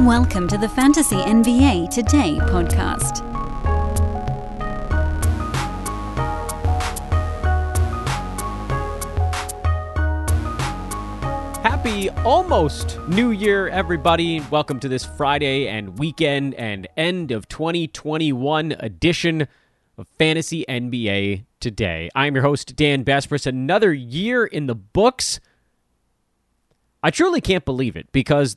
Welcome to the Fantasy NBA Today podcast. Happy almost New Year, everybody. Welcome to this Friday and weekend and end of 2021 edition of Fantasy NBA Today. I'm your host, Dan Besbris. Another year in the books. I truly can't believe it because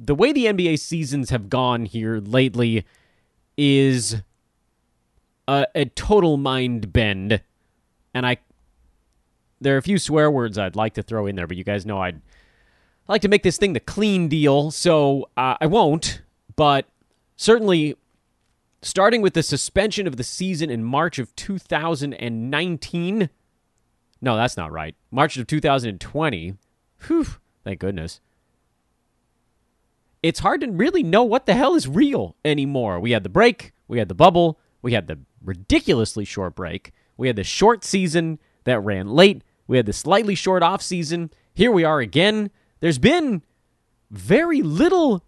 the way the NBA seasons have gone here lately is a total mind bend. And there are a few swear words I'd like to throw in there, but you guys know I'd like to make this thing the clean deal, so I won't. But certainly, starting with the suspension of the season in March of 2019. No, that's not right. March of 2020. Whew, thank goodness. It's hard to really know what the hell is real anymore. We had the break, we had the bubble, we had the ridiculously short break, we had the short season that ran late, we had the slightly short off season. Here we are again. There's been very little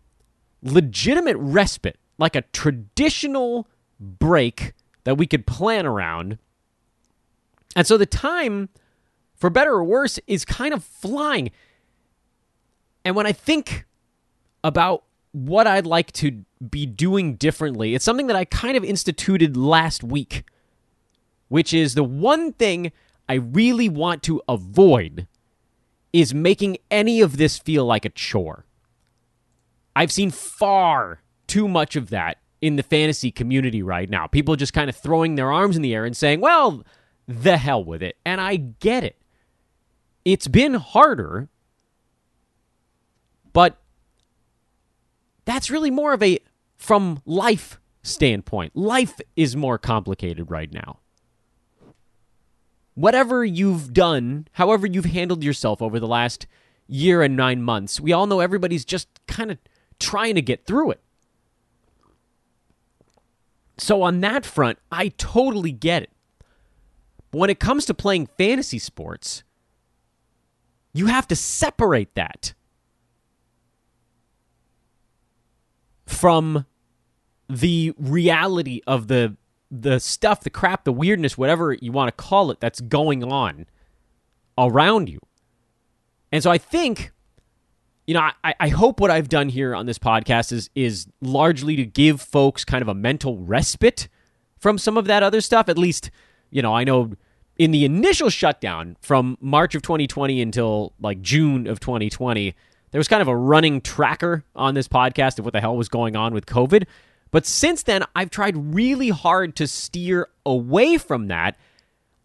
legitimate respite, like a traditional break that we could plan around. And so the time, for better or worse, is kind of flying. And when I think about what I'd like to be doing differently, it's something that I kind of instituted last week, which is the one thing I really want to avoid is making any of this feel like a chore. I've seen far too much of that in the fantasy community right now. People just kind of throwing their arms in the air and saying, well, the hell with it. And I get it. It's been harder, but that's really more of a from life standpoint. Life is more complicated right now. Whatever you've done, however you've handled yourself over the last year and 9 months, we all know everybody's just kind of trying to get through it. So on that front, I totally get it. But when it comes to playing fantasy sports, you have to separate that from the reality of the stuff, the crap, the weirdness, whatever you want to call it, that's going on around you. And so I think, you know, I hope what I've done here on this podcast is largely to give folks kind of a mental respite from some of that other stuff. At least, you know, I know in the initial shutdown from March of 2020 until like June of 2020, there was kind of a running tracker on this podcast of what the hell was going on with COVID. But since then, I've tried really hard to steer away from that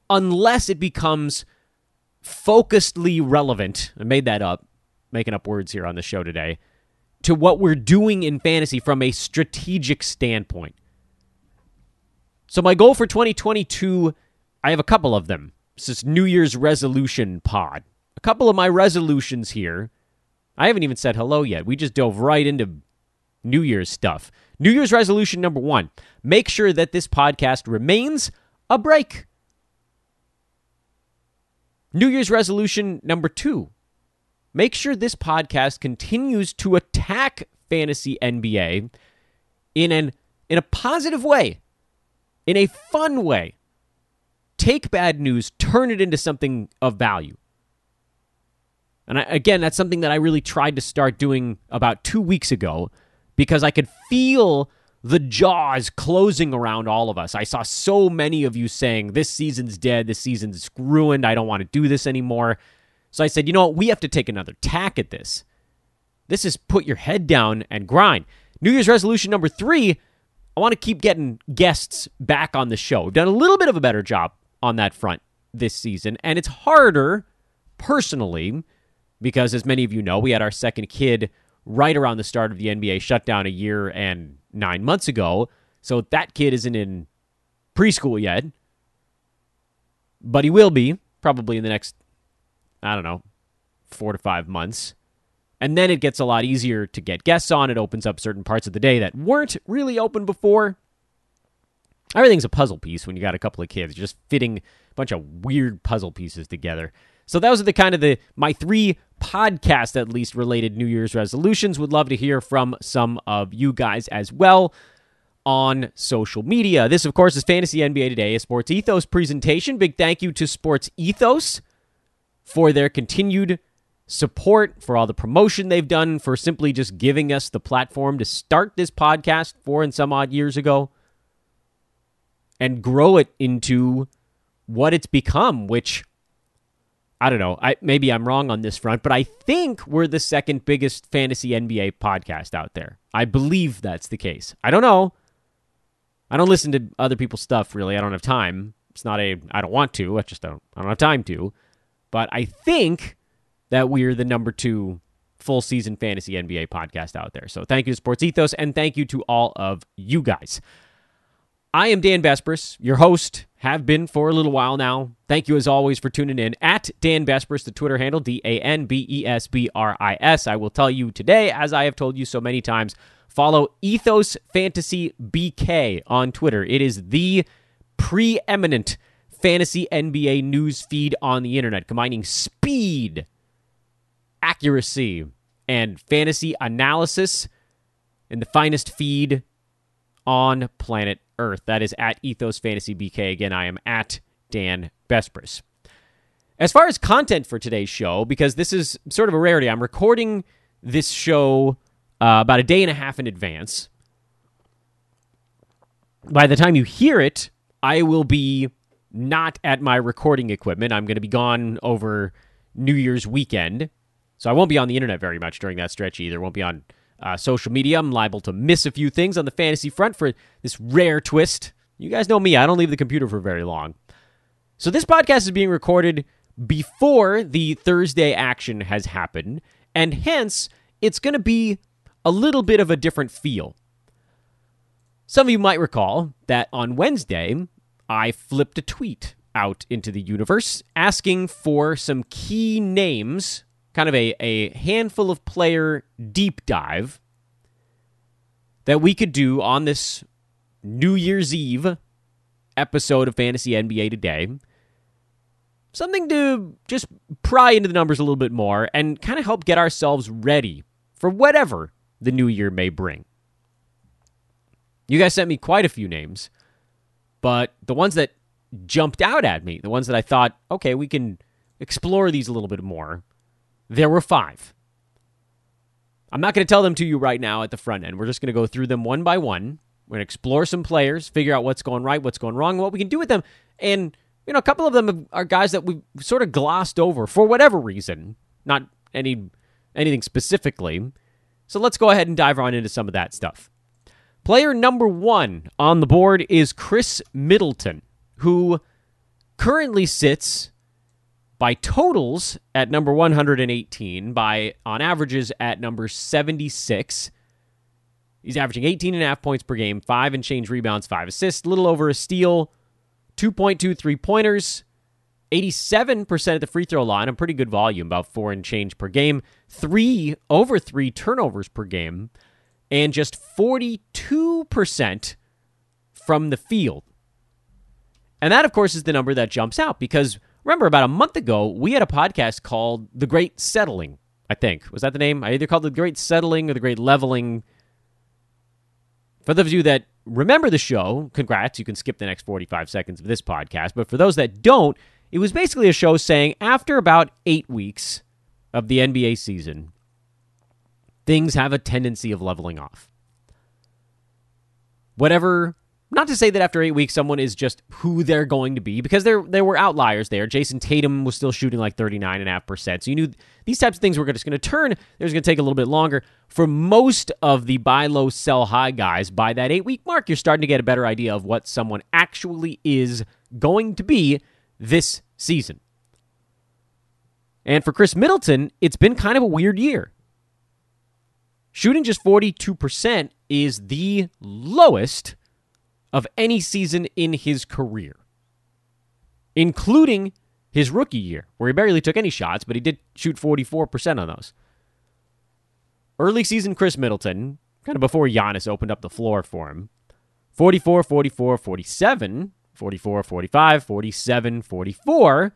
unless it becomes focusedly relevant. I made that up, making up words here on the show today, to what we're doing in fantasy from a strategic standpoint. So my goal for 2022, I have a couple of them. It's this New Year's resolution pod. A couple of my resolutions here. I haven't even said hello yet. We just dove right into New Year's stuff. New Year's resolution number one, make sure that this podcast remains a break. New Year's resolution number two, make sure this podcast continues to attack fantasy NBA in a positive way, in a fun way. Take bad news, turn it into something of value. And again, that's something that I really tried to start doing about 2 weeks ago because I could feel the jaws closing around all of us. I saw so many of you saying, this season's dead, this season's ruined, I don't want to do this anymore. So I said, you know what, we have to take another tack at this. This is put your head down and grind. New Year's resolution number three, I want to keep getting guests back on the show. We've done a little bit of a better job on that front this season, and it's harder, personally, because as many of you know, we had our second kid right around the start of the NBA shutdown a year and 9 months ago. So that kid isn't in preschool yet, but he will be probably in the next, 4 to 5 months. And then it gets a lot easier to get guests on. It opens up certain parts of the day that weren't really open before. Everything's a puzzle piece when you got a couple of kids, just fitting a bunch of weird puzzle pieces together. So those are the kind of my three podcast, at least, related New Year's resolutions. Would love to hear from some of you guys as well on social media. This, of course, is Fantasy NBA Today, a Sports Ethos presentation. Big thank you to Sports Ethos for their continued support, for all the promotion they've done, for simply just giving us the platform to start this podcast 4 and some odd years ago and grow it into what it's become, which, I don't know, maybe I'm wrong on this front, but I think we're the second biggest fantasy NBA podcast out there. I believe that's the case. I don't know. I don't listen to other people's stuff, really. I don't have time. It's not a, I don't want to. I just don't, have time to. But I think that we're the number 2 full-season fantasy NBA podcast out there. So thank you to Sports Ethos, and thank you to all of you guys. I am Dan Besbris, your host, have been for a little while now. Thank you, as always, for tuning in. At Dan Besbris, the Twitter handle, DanBesbris. I will tell you today, as I have told you so many times, follow Ethos Fantasy BK on Twitter. It is the preeminent fantasy NBA news feed on the internet, combining speed, accuracy, and fantasy analysis in the finest feed on planet Earth. That is at Ethos Fantasy BK. Again, I am at Dan Besbris. As far as content for today's show, because this is sort of a rarity, I'm recording this show about a day and a half in advance. By the time you hear it, I will be not at my recording equipment. I'm going to be gone over New Year's weekend, so I won't be on the internet very much during that stretch either. Won't be on social media. I'm liable to miss a few things on the fantasy front for this rare twist. You guys know me. I don't leave the computer for very long. So this podcast is being recorded before the Thursday action has happened, and hence it's going to be a little bit of a different feel. Some of you might recall that on Wednesday, I flipped a tweet out into the universe asking for some key names, kind of a handful of player deep dive that we could do on this New Year's Eve episode of Fantasy NBA Today. Something to just pry into the numbers a little bit more and kind of help get ourselves ready for whatever the new year may bring. You guys sent me quite a few names, but the ones that jumped out at me, the ones that I thought, okay, we can explore these a little bit more, there were 5. I'm not going to tell them to you right now at the front end. We're just going to go through them one by one. We're going to explore some players, figure out what's going right, what's going wrong, what we can do with them. And, you know, a couple of them are guys that we sort of glossed over for whatever reason, not anything specifically. So let's go ahead and dive on into some of that stuff. Player number 1 on the board is Khris Middleton, who currently sits by totals at number 118, by on averages at number 76. He's averaging 18.5 points per game, 5 and change rebounds, 5 assists, a little over a steal, 2.2 three-pointers, 87% at the free throw line, a pretty good volume, about 4 and change per game, 3 over 3 turnovers per game, and just 42% from the field. And that, of course, is the number that jumps out because, remember, about a month ago, we had a podcast called The Great Settling, I think. Was that the name? I either called it The Great Settling or The Great Leveling. For those of you that remember the show, congrats, you can skip the next 45 seconds of this podcast. But for those that don't, it was basically a show saying after about 8 weeks of the NBA season, things have a tendency of leveling off. Whatever. Not to say that after 8 weeks someone is just who they're going to be, because there were outliers there. Jason Tatum was still shooting like 39.5%. So you knew these types of things were just going to turn. It was going to take a little bit longer. For most of the buy low, sell high guys, by that 8-week mark, you're starting to get a better idea of what someone actually is going to be this season. And for Khris Middleton, it's been kind of a weird year. Shooting just 42% is the lowest of any season in his career, including his rookie year, where he barely took any shots, but he did shoot 44% on those. Early season Khris Middleton, kind of before Giannis opened up the floor for him, 44, 44, 47, 44, 45, 47, 44,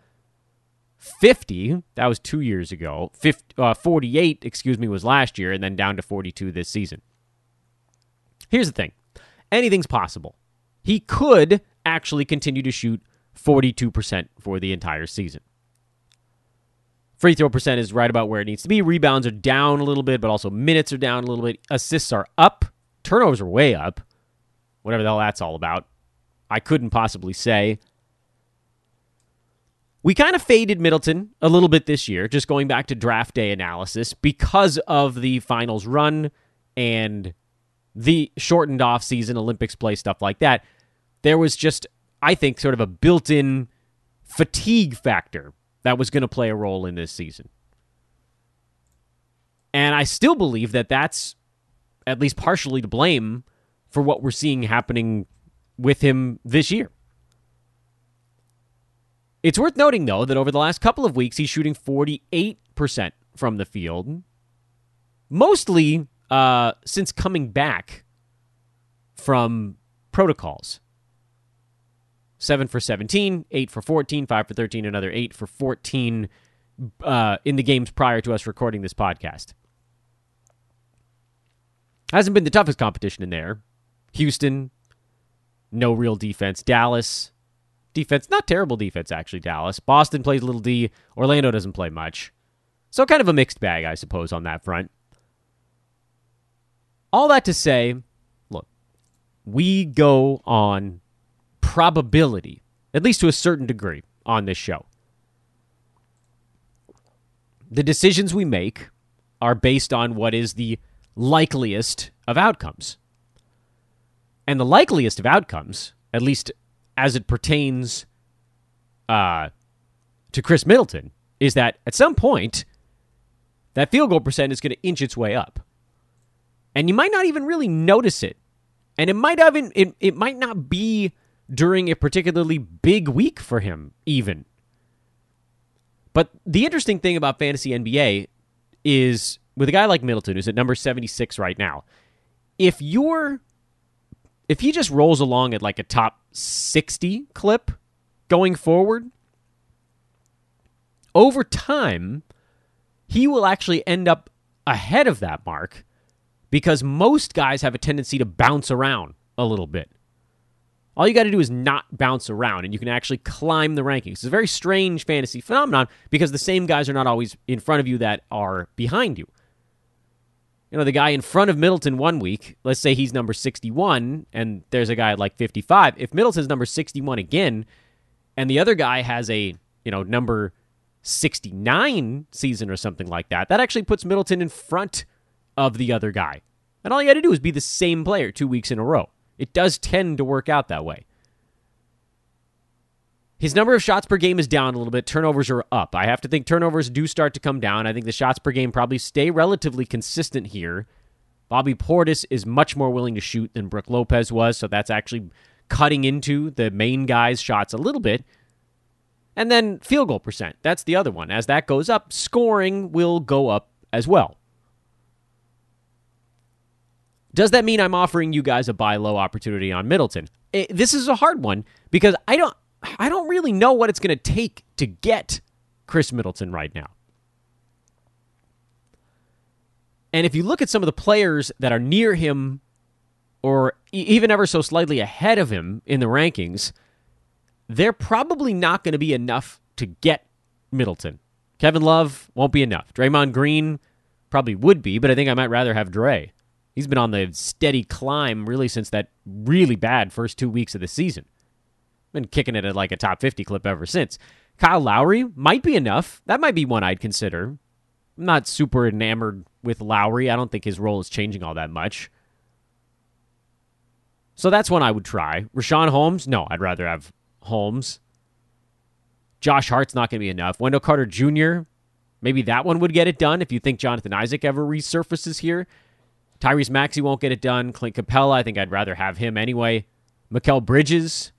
50. That was 2 years ago. 48, was last year, and then down to 42 this season. Here's the thing. Anything's possible. He could actually continue to shoot 42% for the entire season. Free throw percent is right about where it needs to be. Rebounds are down a little bit, but also minutes are down a little bit. Assists are up. Turnovers are way up. Whatever the hell that's all about. I couldn't possibly say. We kind of faded Middleton a little bit this year, just going back to draft day analysis, because of the finals run and the shortened offseason, Olympics play, stuff like that. There was just, I think, sort of a built-in fatigue factor that was going to play a role in this season. And I still believe that that's at least partially to blame for what we're seeing happening with him this year. It's worth noting, though, that over the last couple of weeks, he's shooting 48% from the field, mostly since coming back from protocols. 7 for 17, 8 for 14, 5 for 13, another 8 for 14 in the games prior to us recording this podcast. Hasn't been the toughest competition in there. Houston, no real defense. Dallas, defense, not terrible defense, actually, Dallas. Boston plays little D. Orlando doesn't play much. So kind of a mixed bag, I suppose, on that front. All that to say, look, we go on probability, at least to a certain degree, on this show. The decisions we make are based on what is the likeliest of outcomes. And the likeliest of outcomes, at least as it pertains to Khris Middleton, is that at some point, that field goal percent is going to inch its way up. And you might not even really notice it. And it might not be during a particularly big week for him, even. But the interesting thing about Fantasy NBA is, with a guy like Middleton, who's at number 76 right now, if he just rolls along at like a top 60 clip going forward, over time, he will actually end up ahead of that mark, because most guys have a tendency to bounce around a little bit. All you got to do is not bounce around, and you can actually climb the rankings. It's a very strange fantasy phenomenon, because the same guys are not always in front of you that are behind you. You know, the guy in front of Middleton 1 week, let's say he's number 61, and there's a guy at like 55. If Middleton's number 61 again, and the other guy has a, number 69 season or something like that, that actually puts Middleton in front of the other guy. And all you got to do is be the same player 2 weeks in a row. It does tend to work out that way. His number of shots per game is down a little bit. Turnovers are up. I have to think turnovers do start to come down. I think the shots per game probably stay relatively consistent here. Bobby Portis is much more willing to shoot than Brook Lopez was, so that's actually cutting into the main guy's shots a little bit. And then field goal percent. That's the other one. As that goes up, scoring will go up as well. Does that mean I'm offering you guys a buy low opportunity on Middleton? This is a hard one, because I don't really know what it's going to take to get Khris Middleton right now. And if you look at some of the players that are near him or even ever so slightly ahead of him in the rankings, they're probably not going to be enough to get Middleton. Kevin Love won't be enough. Draymond Green probably would be, but I think I might rather have Dre. He's been on the steady climb really since that really bad first 2 weeks of the season. Been kicking it at like a top 50 clip ever since. Kyle Lowry might be enough. That might be one I'd consider. I'm not super enamored with Lowry. I don't think his role is changing all that much. So that's one I would try. Richaun Holmes? No, I'd rather have Holmes. Josh Hart's not going to be enough. Wendell Carter Jr.? Maybe that one would get it done if you think Jonathan Isaac ever resurfaces here. Tyrese Maxey won't get it done. Clint Capella, I think I'd rather have him anyway. Mikal Bridges,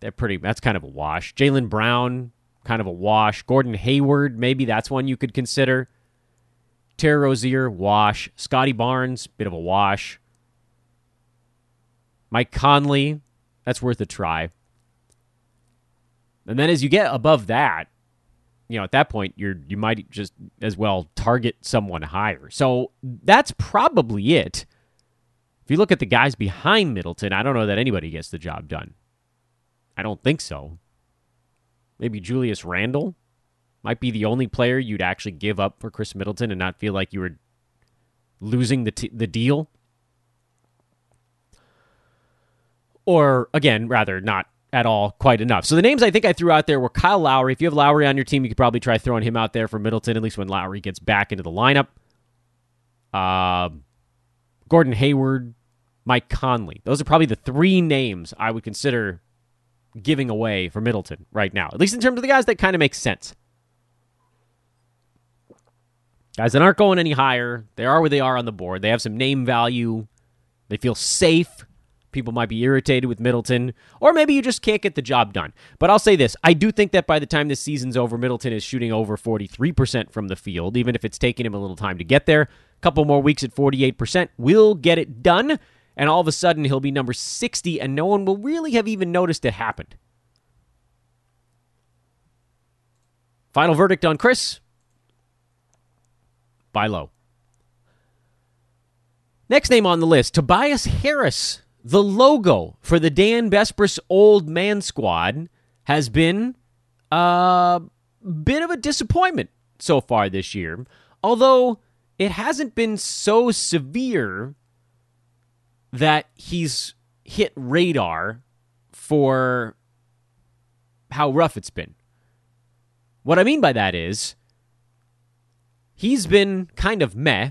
that's kind of a wash. Jaylen Brown, kind of a wash. Gordon Hayward, maybe that's one you could consider. Terry Rozier, wash. Scotty Barnes, bit of a wash. Mike Conley, that's worth a try. And then as you get above that, you know, at that point, you might just as well target someone higher. So that's probably it. If you look at the guys behind Middleton, I don't know that anybody gets the job done. I don't think so. Maybe Julius Randle might be the only player you'd actually give up for Khris Middleton and not feel like you were losing the deal. Or, again, rather not at all quite enough. So the names I think I threw out there were Kyle Lowry. If you have Lowry on your team, you could probably try throwing him out there for Middleton, at least when Lowry gets back into the lineup. Gordon Hayward, Mike Conley. Those are probably the three names I would consider giving away for Middleton right now, at least in terms of the guys that kind of make sense. Guys that aren't going any higher. They are where they are on the board. They have some name value. They feel safe. People might be irritated with Middleton, or maybe you just can't get the job done. But I'll say this. I do think that by the time this season's over, Middleton is shooting over 43% from the field, even if it's taking him a little time to get there. A couple more weeks at 48%. We'll get it done, and all of a sudden he'll be number 60, and no one will really have even noticed it happened. Final verdict on Khris. Buy low. Next name on the list, Tobias Harris. The logo for the Dan Besbris Old Man Squad has been a bit of a disappointment so far this year, although it hasn't been so severe that he's hit radar for how rough it's been. What I mean by that is he's been kind of meh,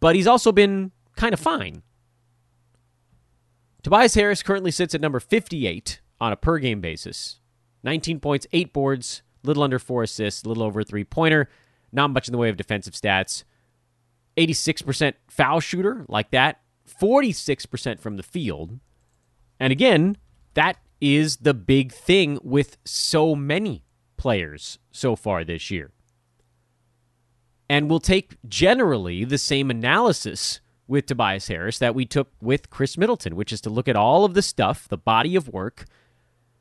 but he's also been kind of fine. Tobias Harris currently sits at number 58 on a per-game basis. 19 points, 8 boards, little under 4 assists, little over a 3-pointer. Not much in the way of defensive stats. 86% foul shooter, like that. 46% from the field. And again, that is the big thing with so many players so far this year. And we'll take generally the same analysis with Tobias Harris that we took with Khris Middleton, which is to look at all of the stuff, the body of work.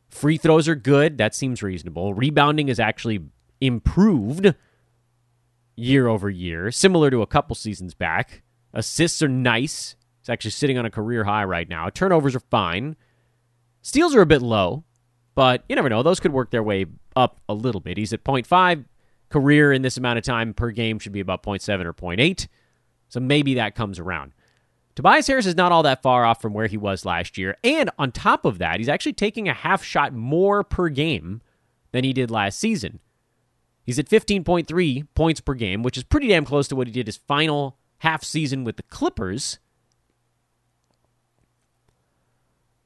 Free throws are good. That seems reasonable. Rebounding has actually improved year over year, similar to a couple seasons back. Assists are nice. It's actually sitting on a career high right now. Turnovers are fine. Steals are a bit low, but you never know. Those could work their way up a little bit. He's at 0.5. Career in this amount of time per game should be about 0.7 or 0.8. So maybe that comes around. Tobias Harris is not all that far off from where he was last year. And on top of that, he's actually taking a half shot more per game than he did last season. He's at 15.3 points per game, which is pretty damn close to what he did his final half season with the Clippers,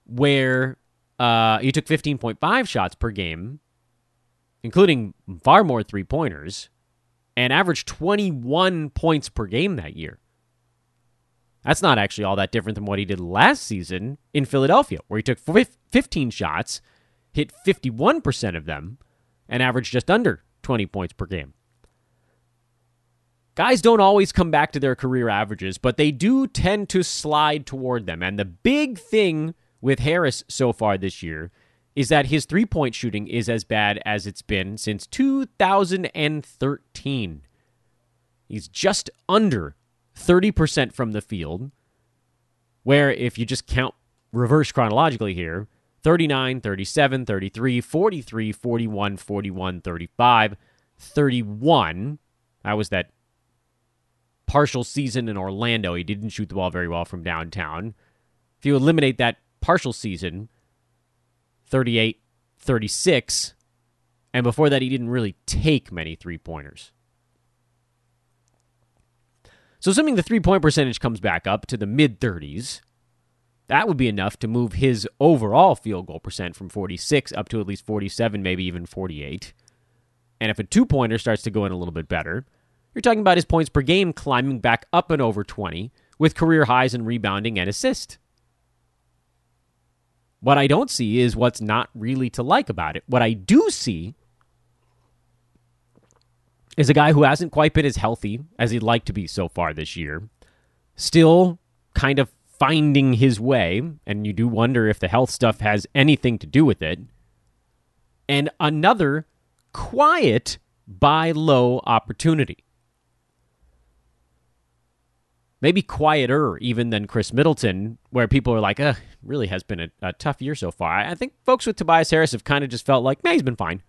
where he took 15.5 shots per game, including far more three-pointers, and averaged 21 points per game that year. That's not actually all that different than what he did last season in Philadelphia, where he took 15 shots, hit 51% of them, and averaged just under 20 points per game. Guys don't always come back to their career averages, but they do tend to slide toward them. And the big thing with Harris so far this year is that his three-point shooting is as bad as it's been since 2013. He's just under 30% from the field, where if you just count reverse chronologically here, 39, 37, 33, 43, 41, 41, 35, 31. That was that partial season in Orlando. He didn't shoot the ball very well from downtown. If you eliminate that partial season, 38, 36, and before that, he didn't really take many three-pointers. So assuming the three-point percentage comes back up to the mid-30s, that would be enough to move his overall field goal percent from 46 up to at least 47, maybe even 48. And if a two-pointer starts to go in a little bit better, you're talking about his points per game climbing back up and over 20 with career highs in rebounding and assist. What I don't see is what's not really to like about it. What I do see is a guy who hasn't quite been as healthy as he'd like to be so far this year. Still kind of finding his way, and you do wonder if the health stuff has anything to do with it, and another quiet buy low opportunity. Maybe quieter even than Khris Middleton, where people are like, really has been a tough year so far. I think folks with Tobias Harris have kind of just felt like, he's been fine.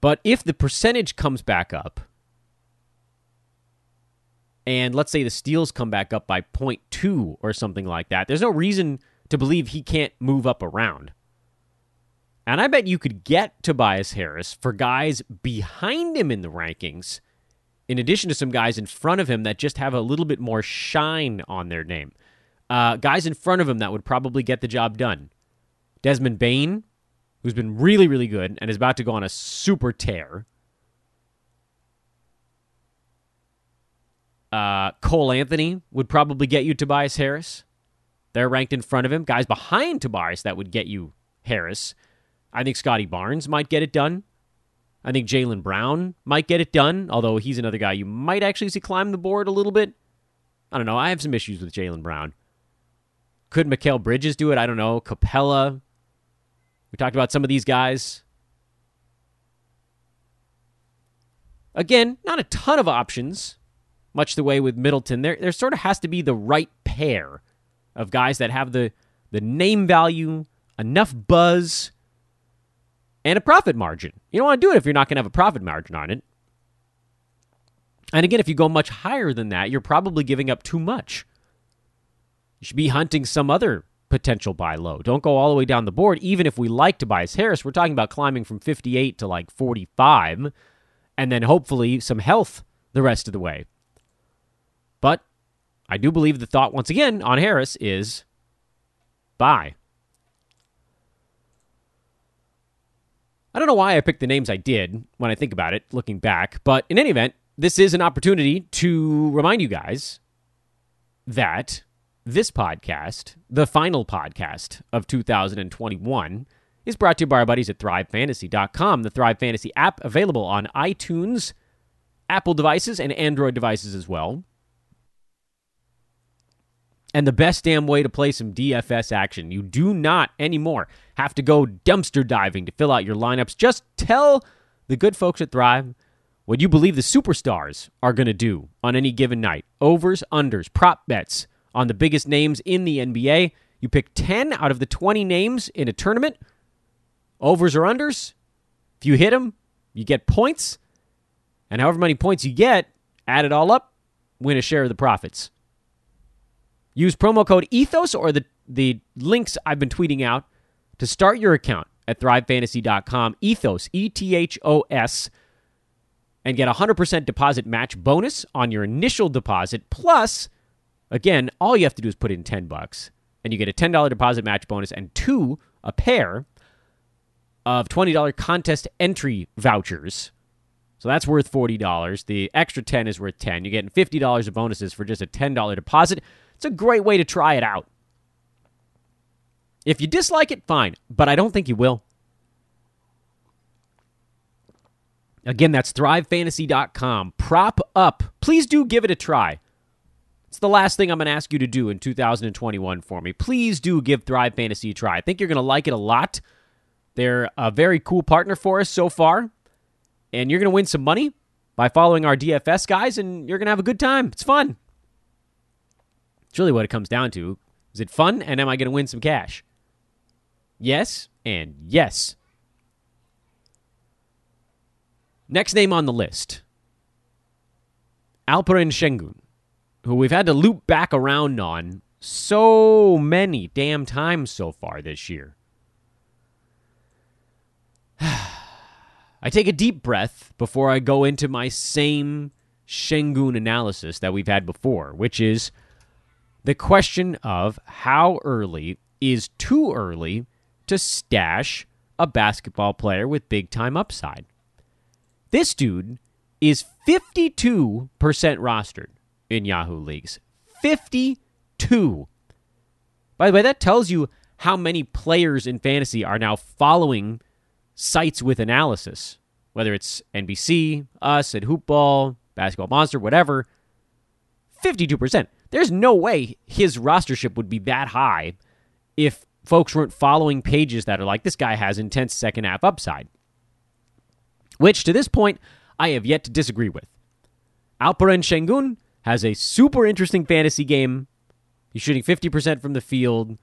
But if the percentage comes back up, and let's say the steals come back up by 0.2 or something like that, there's no reason to believe he can't move up around. And I bet you could get Tobias Harris for guys behind him in the rankings, in addition to some guys in front of him that just have a little bit more shine on their name. Guys in front of him that would probably get the job done. Desmond Bane, who's been really, really good and is about to go on a super tear. Cole Anthony would probably get you Tobias Harris. They're ranked in front of him. Guys behind Tobias that would get you Harris. I think Scotty Barnes might get it done. I think Jaylen Brown might get it done, although he's another guy you might actually see climb the board a little bit. I don't know. I have some issues with Jaylen Brown. Could Mikal Bridges do it? I don't know. Capella. We talked about some of these guys. Again, not a ton of options, much the way with Middleton. There sort of has to be the right pair of guys that have the name value, enough buzz, and a profit margin. You don't want to do it if you're not going to have a profit margin on it. And again, if you go much higher than that, you're probably giving up too much. You should be hunting some other potential buy low. Don't go all the way down the board. Even if we like Tobias Harris, we're talking about climbing from 58 to like 45, and then hopefully some health the rest of the way. But I do believe the thought, once again, on Harris is buy. I don't know why I picked the names I did when I think about it, looking back. But in any event, this is an opportunity to remind you guys that this podcast, the final podcast of 2021, is brought to you by our buddies at ThriveFantasy.com, the Thrive Fantasy app available on iTunes, Apple devices, and Android devices as well. And the best damn way to play some DFS action. You do not anymore have to go dumpster diving to fill out your lineups. Just tell the good folks at Thrive what you believe the superstars are going to do on any given night. Overs, unders, prop bets on the biggest names in the NBA. You pick 10 out of the 20 names in a tournament. Overs or unders. If you hit them, you get points. And however many points you get, add it all up, win a share of the profits. Use promo code ETHOS or the links I've been tweeting out to start your account at thrivefantasy.com, ETHOS, E-T-H-O-S, and get a 100% deposit match bonus on your initial deposit. Plus, again, all you have to do is put in $10, and you get a $10 deposit match bonus and a pair of $20 contest entry vouchers. So that's worth $40. The extra $10 is worth $10. You're getting $50 of bonuses for just a $10 deposit. It's a great way to try it out. If you dislike it, fine, but I don't think you will. Again, that's thrivefantasy.com. Prop up. Please do give it a try. It's the last thing I'm going to ask you to do in 2021 for me. Please do give Thrive Fantasy a try. I think you're going to like it a lot. They're a very cool partner for us so far, and you're going to win some money by following our DFS guys, and you're going to have a good time. It's fun. It's really what it comes down to. Is it fun, and am I going to win some cash? Yes, and yes. Next name on the list, Alperen Şengün, who we've had to loop back around on so many damn times so far this year. I take a deep breath before I go into my same Şengün analysis that we've had before, which is the question of how early is too early to stash a basketball player with big-time upside. This dude is 52% rostered in Yahoo leagues. 52. By the way, that tells you how many players in fantasy are now following sites with analysis, whether it's NBC, us at Hoopball, Basketball Monster, whatever. 52%. There's no way his rostership would be that high if folks weren't following pages that are like, this guy has intense second half upside, which to this point, I have yet to disagree with. Alperen Şengün has a super interesting fantasy game. He's shooting 50% from the field.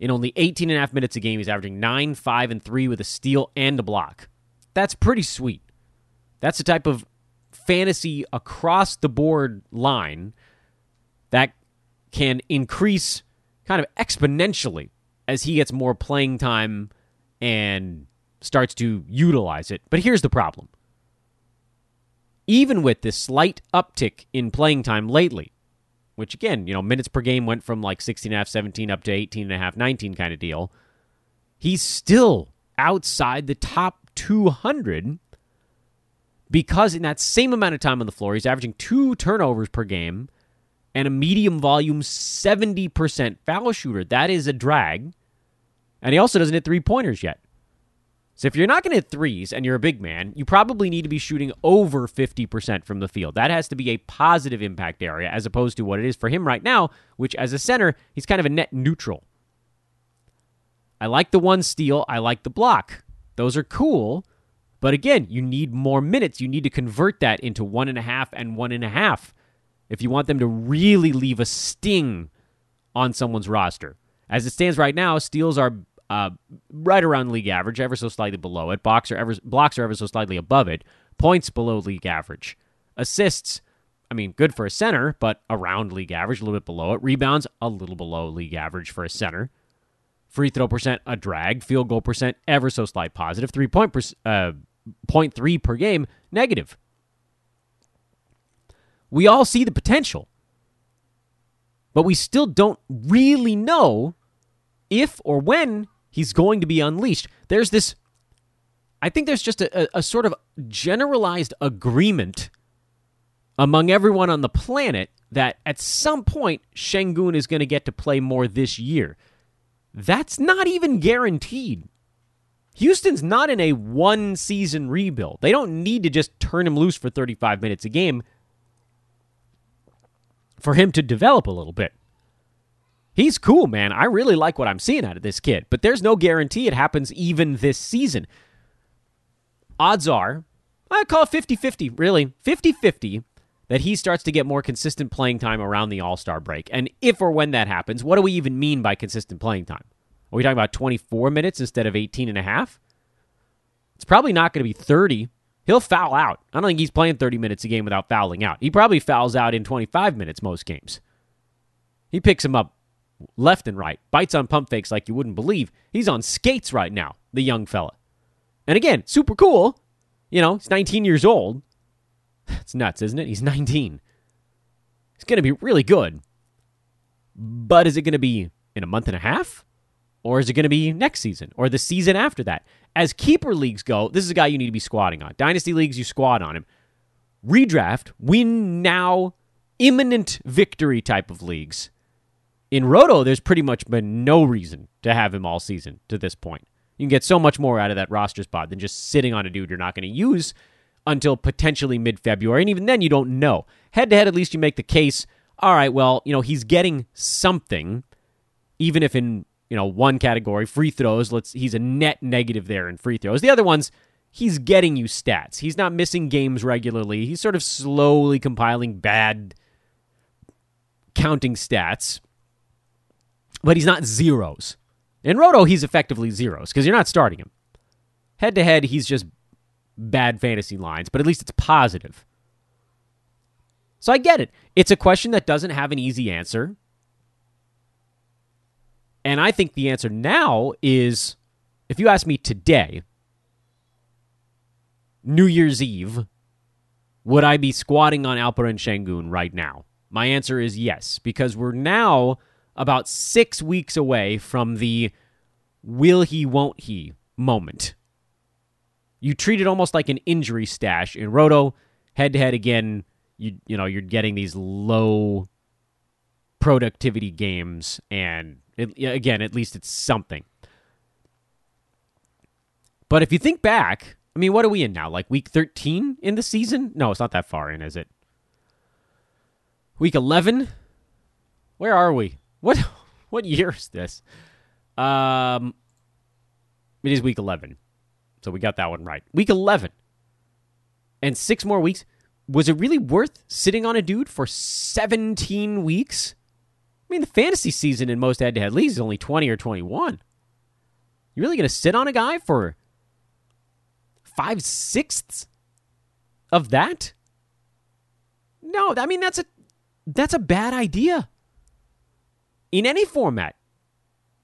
In only 18 and a half minutes a game, he's averaging 9, 5, and 3 with a steal and a block. That's pretty sweet. That's the type of fantasy across-the-board line that can increase kind of exponentially as he gets more playing time and starts to utilize it. But here's the problem. Even with this slight uptick in playing time lately, which again, you know, minutes per game went from like 16.5, 17 up to 18.5, 19 kind of deal, he's still outside the top 200 because in that same amount of time on the floor, he's averaging 2 turnovers per game and a medium volume 70% foul shooter. That is a drag. And he also doesn't hit three-pointers yet. So if you're not going to hit threes and you're a big man, you probably need to be shooting over 50% from the field. That has to be a positive impact area as opposed to what it is for him right now, which as a center, he's kind of a net neutral. I like the one steal. I like the block. Those are cool. But again, you need more minutes. You need to convert that into 1.5 and 1.5 if you want them to really leave a sting on someone's roster. As it stands right now, steals are right around league average, ever so slightly below it. Blocks are ever so slightly above it. Points below league average. Assists, I mean, good for a center, but around league average, a little bit below it. Rebounds, a little below league average for a center. Free throw percent, a drag. Field goal percent, ever so slight positive. 3.3 per game, negative. We all see the potential, but we still don't really know if or when he's going to be unleashed. There's this, I think there's just a sort of generalized agreement among everyone on the planet that at some point, Şengün is going to get to play more this year. That's not even guaranteed. Houston's not in a one-season rebuild. They don't need to just turn him loose for 35 minutes a game for him to develop a little bit. He's cool, man. I really like what I'm seeing out of this kid, but there's no guarantee it happens even this season. Odds are, I call it 50-50, really. 50-50 that he starts to get more consistent playing time around the All-Star break. And if or when that happens, what do we even mean by consistent playing time? Are we talking about 24 minutes instead of 18 and a half? It's probably not going to be 30. He'll foul out. I don't think he's playing 30 minutes a game without fouling out. He probably fouls out in 25 minutes most games. He picks him up left and right, bites on pump fakes like you wouldn't believe. He's on skates right now, the young fella. And again, super cool. You know, he's 19 years old. It's nuts, isn't it? He's 19. He's going to be really good. But is it going to be in a month and a half? Or is it going to be next season or the season after that? As keeper leagues go, this is a guy you need to be squatting on. Dynasty leagues, you squat on him. Redraft, win now, imminent victory type of leagues. In Roto, there's pretty much been no reason to have him all season to this point. You can get so much more out of that roster spot than just sitting on a dude you're not going to use until potentially mid-February, and even then you don't know. Head-to-head, at least you make the case, all right, well, you know, he's getting something, even if in, you know, one category, free throws, he's a net negative there in free throws. The other ones, he's getting you stats. He's not missing games regularly. He's sort of slowly compiling bad counting stats. But he's not zeros. In Roto, he's effectively zeros because you're not starting him. Head-to-head, he's just bad fantasy lines, but at least it's positive. So I get it. It's a question that doesn't have an easy answer. And I think the answer now is, if you ask me today, New Year's Eve, would I be squatting on Alperen Şengün right now? My answer is yes, because we're now about 6 weeks away from the will he, won't he moment. You treat it almost like an injury stash. In Roto, head-to-head again, you know, you're getting these low productivity games, and again, at least it's something. But if you think back, I mean, what are we in now? Like week 13 in the season? No, it's not that far in, is it? Week 11? Where are we? What year is this? It is week 11. So we got that one right. Week 11. And 6 more weeks. Was it really worth sitting on a dude for 17 weeks? I mean, the fantasy season in most head-to-head leagues is only 20 or 21. You really going to sit on a guy for 5/6 of that? No, I mean, that's a bad idea. In any format,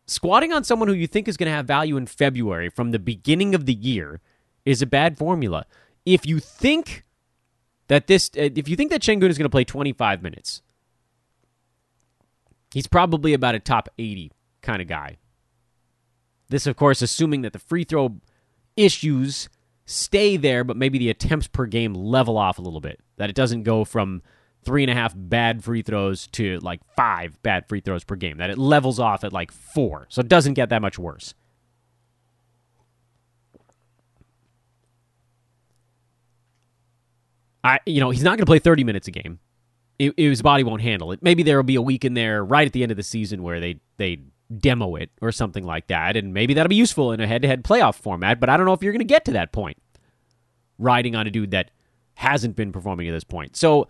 squatting on someone who you think is going to have value in February from the beginning of the year is a bad formula. If you think that Şengün is going to play 25 minutes, he's probably about a top 80 kind of guy. This, of course, assuming that the free throw issues stay there, but maybe the attempts per game level off a little bit. That it doesn't go from 3.5 bad free throws to like 5 bad free throws per game. That it levels off at like 4. So it doesn't get that much worse. He's not going to play 30 minutes a game. His body won't handle it. Maybe there will be a week in there right at the end of the season where they demo it or something like that, and maybe that'll be useful in a head-to-head playoff format, but I don't know if you're going to get to that point riding on a dude that hasn't been performing at this point. So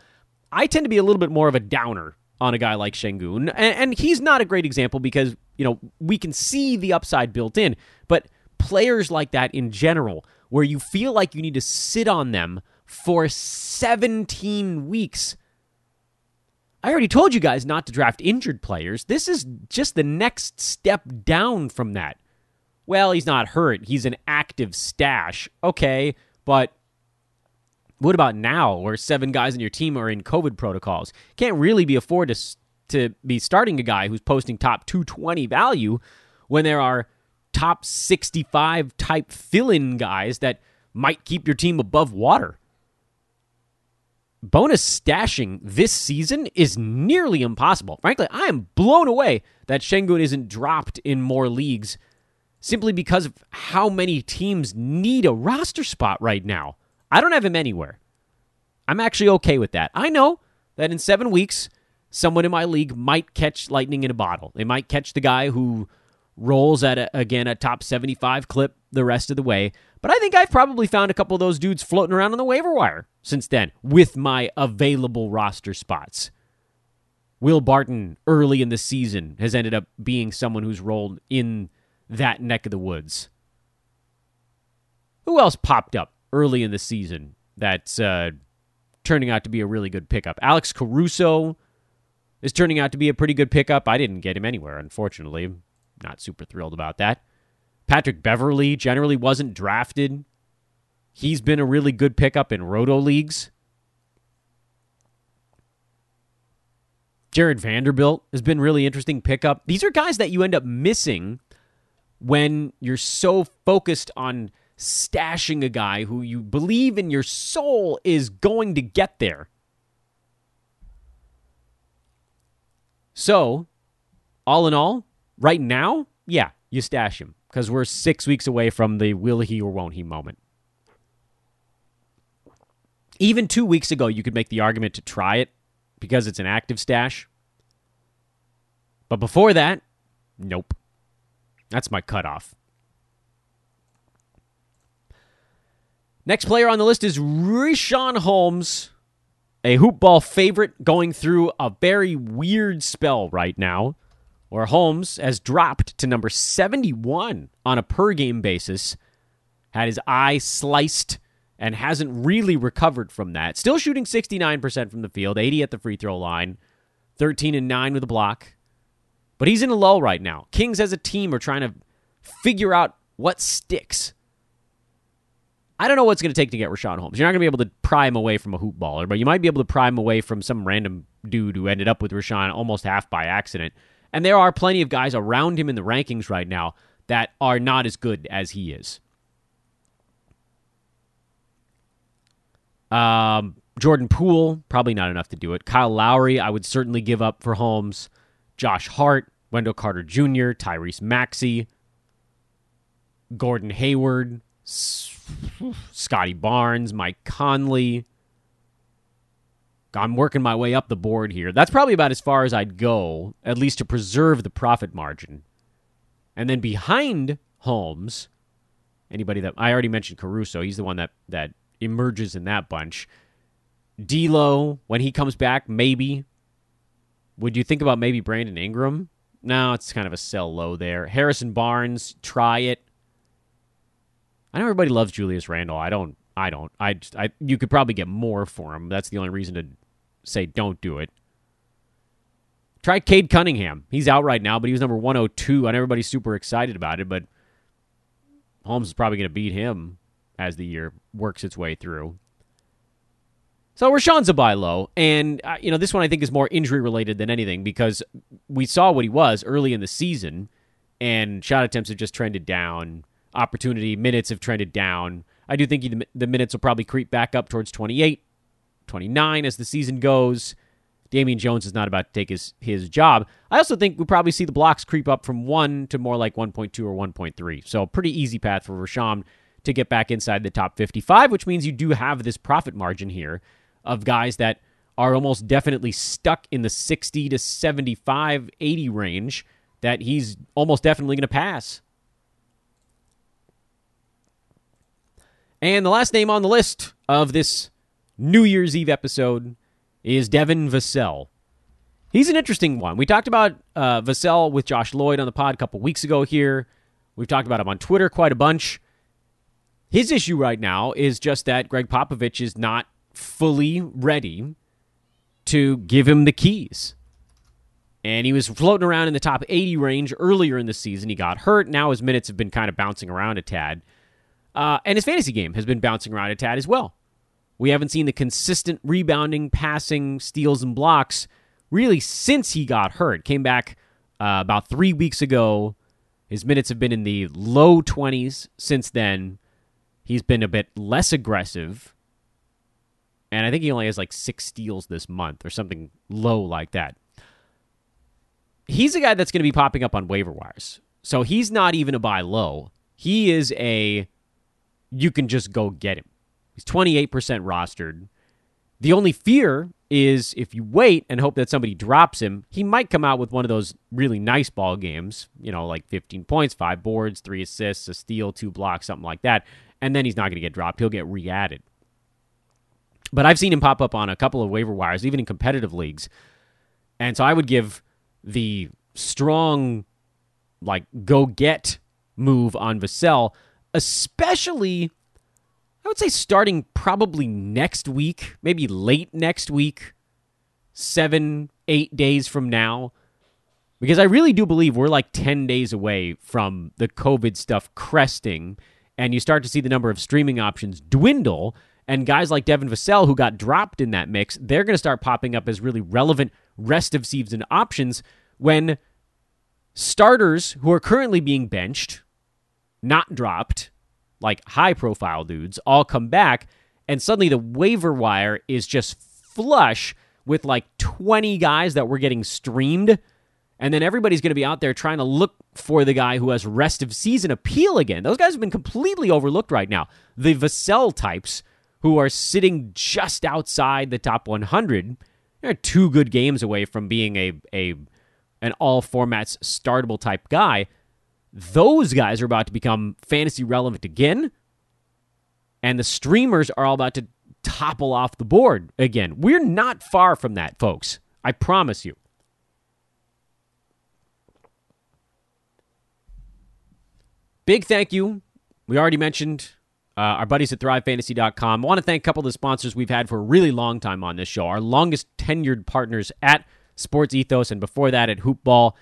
I tend to be a little bit more of a downer on a guy like Şengün, and he's not a great example because, we can see the upside built in, but players like that in general, where you feel like you need to sit on them for 17 weeks... I already told you guys not to draft injured players. This is just the next step down from that. Well, he's not hurt. He's an active stash. Okay, but what about now where 7 guys on your team are in COVID protocols? Can't really be afford to be starting a guy who's posting top 220 value when there are top 65 type fill-in guys that might keep your team above water. Bonus stashing this season is nearly impossible. Frankly, I am blown away that Şengün isn't dropped in more leagues simply because of how many teams need a roster spot right now. I don't have him anywhere. I'm actually okay with that. I know that in 7 weeks, someone in my league might catch lightning in a bottle. They might catch the guy who rolls at, a top 75 clip the rest of the way. But I think I've probably found a couple of those dudes floating around on the waiver wire since then with my available roster spots. Will Barton early in the season has ended up being someone who's rolled in that neck of the woods. Who else popped up early in the season that's turning out to be a really good pickup? Alex Caruso is turning out to be a pretty good pickup. I didn't get him anywhere, unfortunately. Not super thrilled about that. Patrick Beverley generally wasn't drafted. He's been a really good pickup in roto leagues. Jared Vanderbilt has been really interesting pickup. These are guys that you end up missing when you're so focused on stashing a guy who you believe in your soul is going to get there. So, all in all, right now, yeah, you stash him. Because we're 6 weeks away from the will he or won't he moment. Even 2 weeks ago, you could make the argument to try it because it's an active stash. But before that, nope. That's my cutoff. Next player on the list is Richaun Holmes, a hoop ball favorite going through a very weird spell right now, where Holmes has dropped to number 71 on a per-game basis, had his eye sliced, and hasn't really recovered from that. Still shooting 69% from the field, 80 at the free throw line, 13-9 with a block. But he's in a lull right now. Kings as a team are trying to figure out what sticks. I don't know what's going to take to get Richaun Holmes. You're not going to be able to pry him away from a hoop baller, but you might be able to pry him away from some random dude who ended up with Richaun almost half by accident. And there are plenty of guys around him in the rankings right now that are not as good as he is. Jordan Poole, probably not enough to do it. Kyle Lowry, I would certainly give up for Holmes. Josh Hart, Wendell Carter Jr., Tyrese Maxey, Gordon Hayward, Scotty Barnes, Mike Conley, I'm working my way up the board here. That's probably about as far as I'd go, at least to preserve the profit margin. And then behind Holmes, anybody that I already mentioned, Caruso, he's the one that emerges in that bunch. D'Lo, when he comes back, maybe. Would you think about maybe Brandon Ingram? No, it's kind of a sell low there. Harrison Barnes, try it. I know everybody loves Julius Randle. I don't. You could probably get more for him. That's the only reason to say don't do it. Try Cade Cunningham. He's out right now, but he was number 102. I know everybody's super excited about it, but Holmes is probably going to beat him as the year works its way through. So Rashawn's a buy low, and this one I think is more injury-related than anything because we saw what he was early in the season, and shot attempts have just trended down. Opportunity minutes have trended down. I do think the minutes will probably creep back up towards 28, 29 as the season goes. Damian Jones is not about to take his job. I also think we'll probably see the blocks creep up from 1 to more like 1.2 or 1.3, so pretty easy path for Richaun to get back inside the top 55, which means you do have this profit margin here of guys that are almost definitely stuck in the 60 to 75, 80 range that he's almost definitely going to pass. And the last name on the list of this New Year's Eve episode is Devin Vassell. He's an interesting one. We talked about Vassell with Josh Lloyd on the pod a couple weeks ago here. We've talked about him on Twitter quite a bunch. His issue right now is just that Gregg Popovich is not fully ready to give him the keys. And he was floating around in the top 80 range earlier in the season. He got hurt. Now his minutes have been kind of bouncing around a tad. And his fantasy game has been bouncing around a tad as well. We haven't seen the consistent rebounding, passing, steals, and blocks really since he got hurt. Came back about 3 weeks ago. His minutes have been in the low 20s since then. He's been a bit less aggressive. And I think he only has like 6 steals this month or something low like that. He's a guy that's going to be popping up on waiver wires. So he's not even a buy low. He is you can just go get him. He's 28% rostered. The only fear is if you wait and hope that somebody drops him, he might come out with one of those really nice ball games, like 15 points, 5 boards, 3 assists, a steal, 2 blocks, something like that. And then he's not going to get dropped. He'll get re-added. But I've seen him pop up on a couple of waiver wires, even in competitive leagues. And so I would give the strong, go-get move on Vassell, especially, I would say, starting probably next week, maybe late next week, 7-8 days from now. Because I really do believe we're 10 days away from the COVID stuff cresting, and you start to see the number of streaming options dwindle. And guys like Devin Vassell, who got dropped in that mix, they're going to start popping up as really relevant rest of season options when starters who are currently being benched, not dropped, like high-profile dudes, all come back, and suddenly the waiver wire is just flush with 20 guys that were getting streamed, and then everybody's going to be out there trying to look for the guy who has rest of season appeal again. Those guys have been completely overlooked right now. The Vassell types who are sitting just outside the top 100. They're 2 good games away from being an all-formats startable type guy. Those guys are about to become fantasy relevant again, and the streamers are all about to topple off the board again. We're not far from that, folks. I promise you. Big thank you. We already mentioned our buddies at ThriveFantasy.com. I want to thank a couple of the sponsors we've had for a really long time on this show. Our longest tenured partners at Sports Ethos, and before that at Hoopball.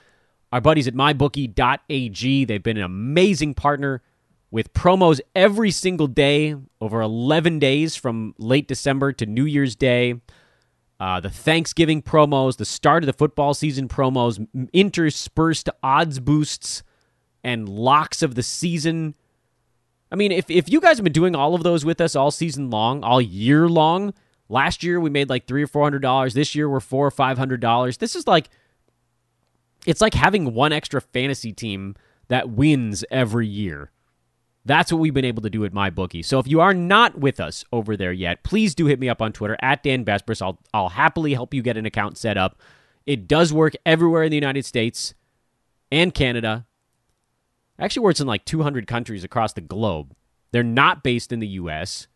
Our buddies at MyBookie.ag. They've been an amazing partner with promos every single day, over 11 days from late December to New Year's Day. The Thanksgiving promos, the start of the football season promos, interspersed odds boosts and locks of the season. I mean, if you guys have been doing all of those with us all season long, all year long, last year we made $300 or $400. This year we're $400 or $500. This is it's like having one extra fantasy team that wins every year. That's what we've been able to do at MyBookie. So if you are not with us over there yet, please do hit me up on Twitter at Dan Besbris. I'll happily help you get an account set up. It does work everywhere in the United States and Canada. Actually, works in like 200 countries across the globe. They're not based in the U.S.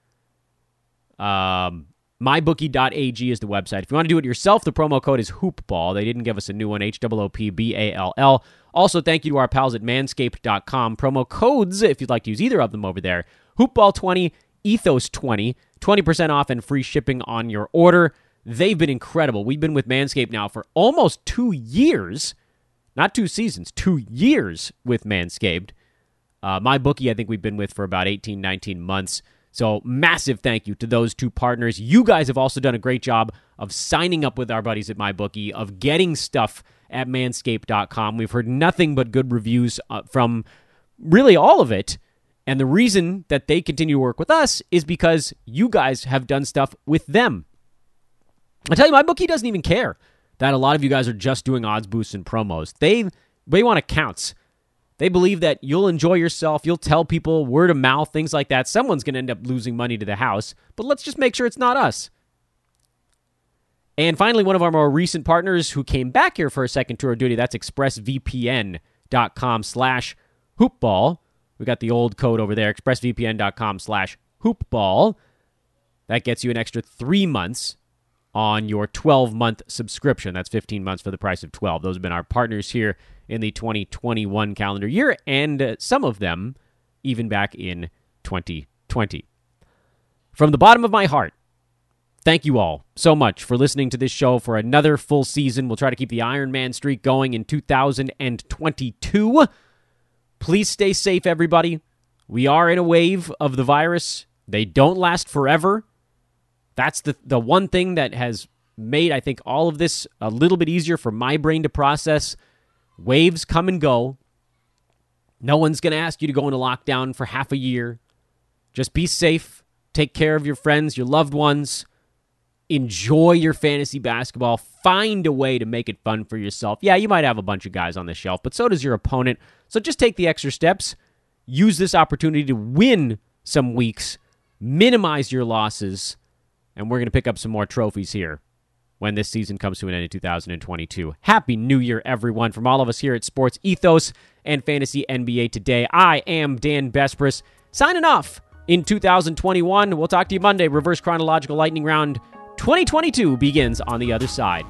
MyBookie.ag is the website. If you want to do it yourself, the promo code is HoopBall. They didn't give us a new one, HOOPBALL. Also, thank you to our pals at Manscaped.com. Promo codes, if you'd like to use either of them over there, HoopBall20, Ethos20, 20% off and free shipping on your order. They've been incredible. We've been with Manscaped now for almost 2 years. Not 2 seasons, 2 years with Manscaped. MyBookie, I think we've been with for about 18, 19 months. So massive thank you to those two partners. You guys have also done a great job of signing up with our buddies at MyBookie, of getting stuff at manscaped.com. We've heard nothing but good reviews from really all of it. And the reason that they continue to work with us is because you guys have done stuff with them. I tell you, MyBookie doesn't even care that a lot of you guys are just doing odds boosts and promos. They want accounts. They believe that you'll enjoy yourself, you'll tell people, word of mouth, things like that. Someone's going to end up losing money to the house, but let's just make sure it's not us. And finally, one of our more recent partners who came back here for a second tour of duty, that's expressvpn.com/hoopball. We got the old code over there, expressvpn.com/hoopball. That gets you an extra 3 months on your 12-month subscription. That's 15 months for the price of 12. Those have been our partners here in the 2021 calendar year, and some of them even back in 2020. From the bottom of my heart, thank you all so much for listening to this show for another full season. We'll try to keep the Iron Man streak going in 2022. Please stay safe, everybody. We are in a wave of the virus. They don't last forever. That's the one thing that has made, I think, all of this a little bit easier for my brain to process. Waves come and go. No one's going to ask you to go into lockdown for half a year. Just be safe. Take care of your friends, your loved ones. Enjoy your fantasy basketball. Find a way to make it fun for yourself. Yeah, you might have a bunch of guys on the shelf, but so does your opponent. So just take the extra steps. Use this opportunity to win some weeks. Minimize your losses. And we're going to pick up some more trophies here when this season comes to an end in 2022. Happy New Year, everyone. From all of us here at Sports Ethos and Fantasy NBA Today, I am Dan Besbris, signing off in 2021. We'll talk to you Monday. Reverse chronological lightning round 2022 begins on the other side.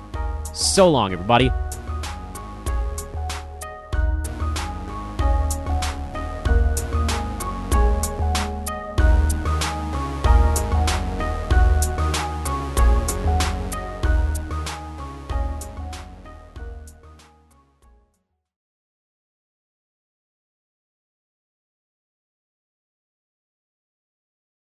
So long, everybody.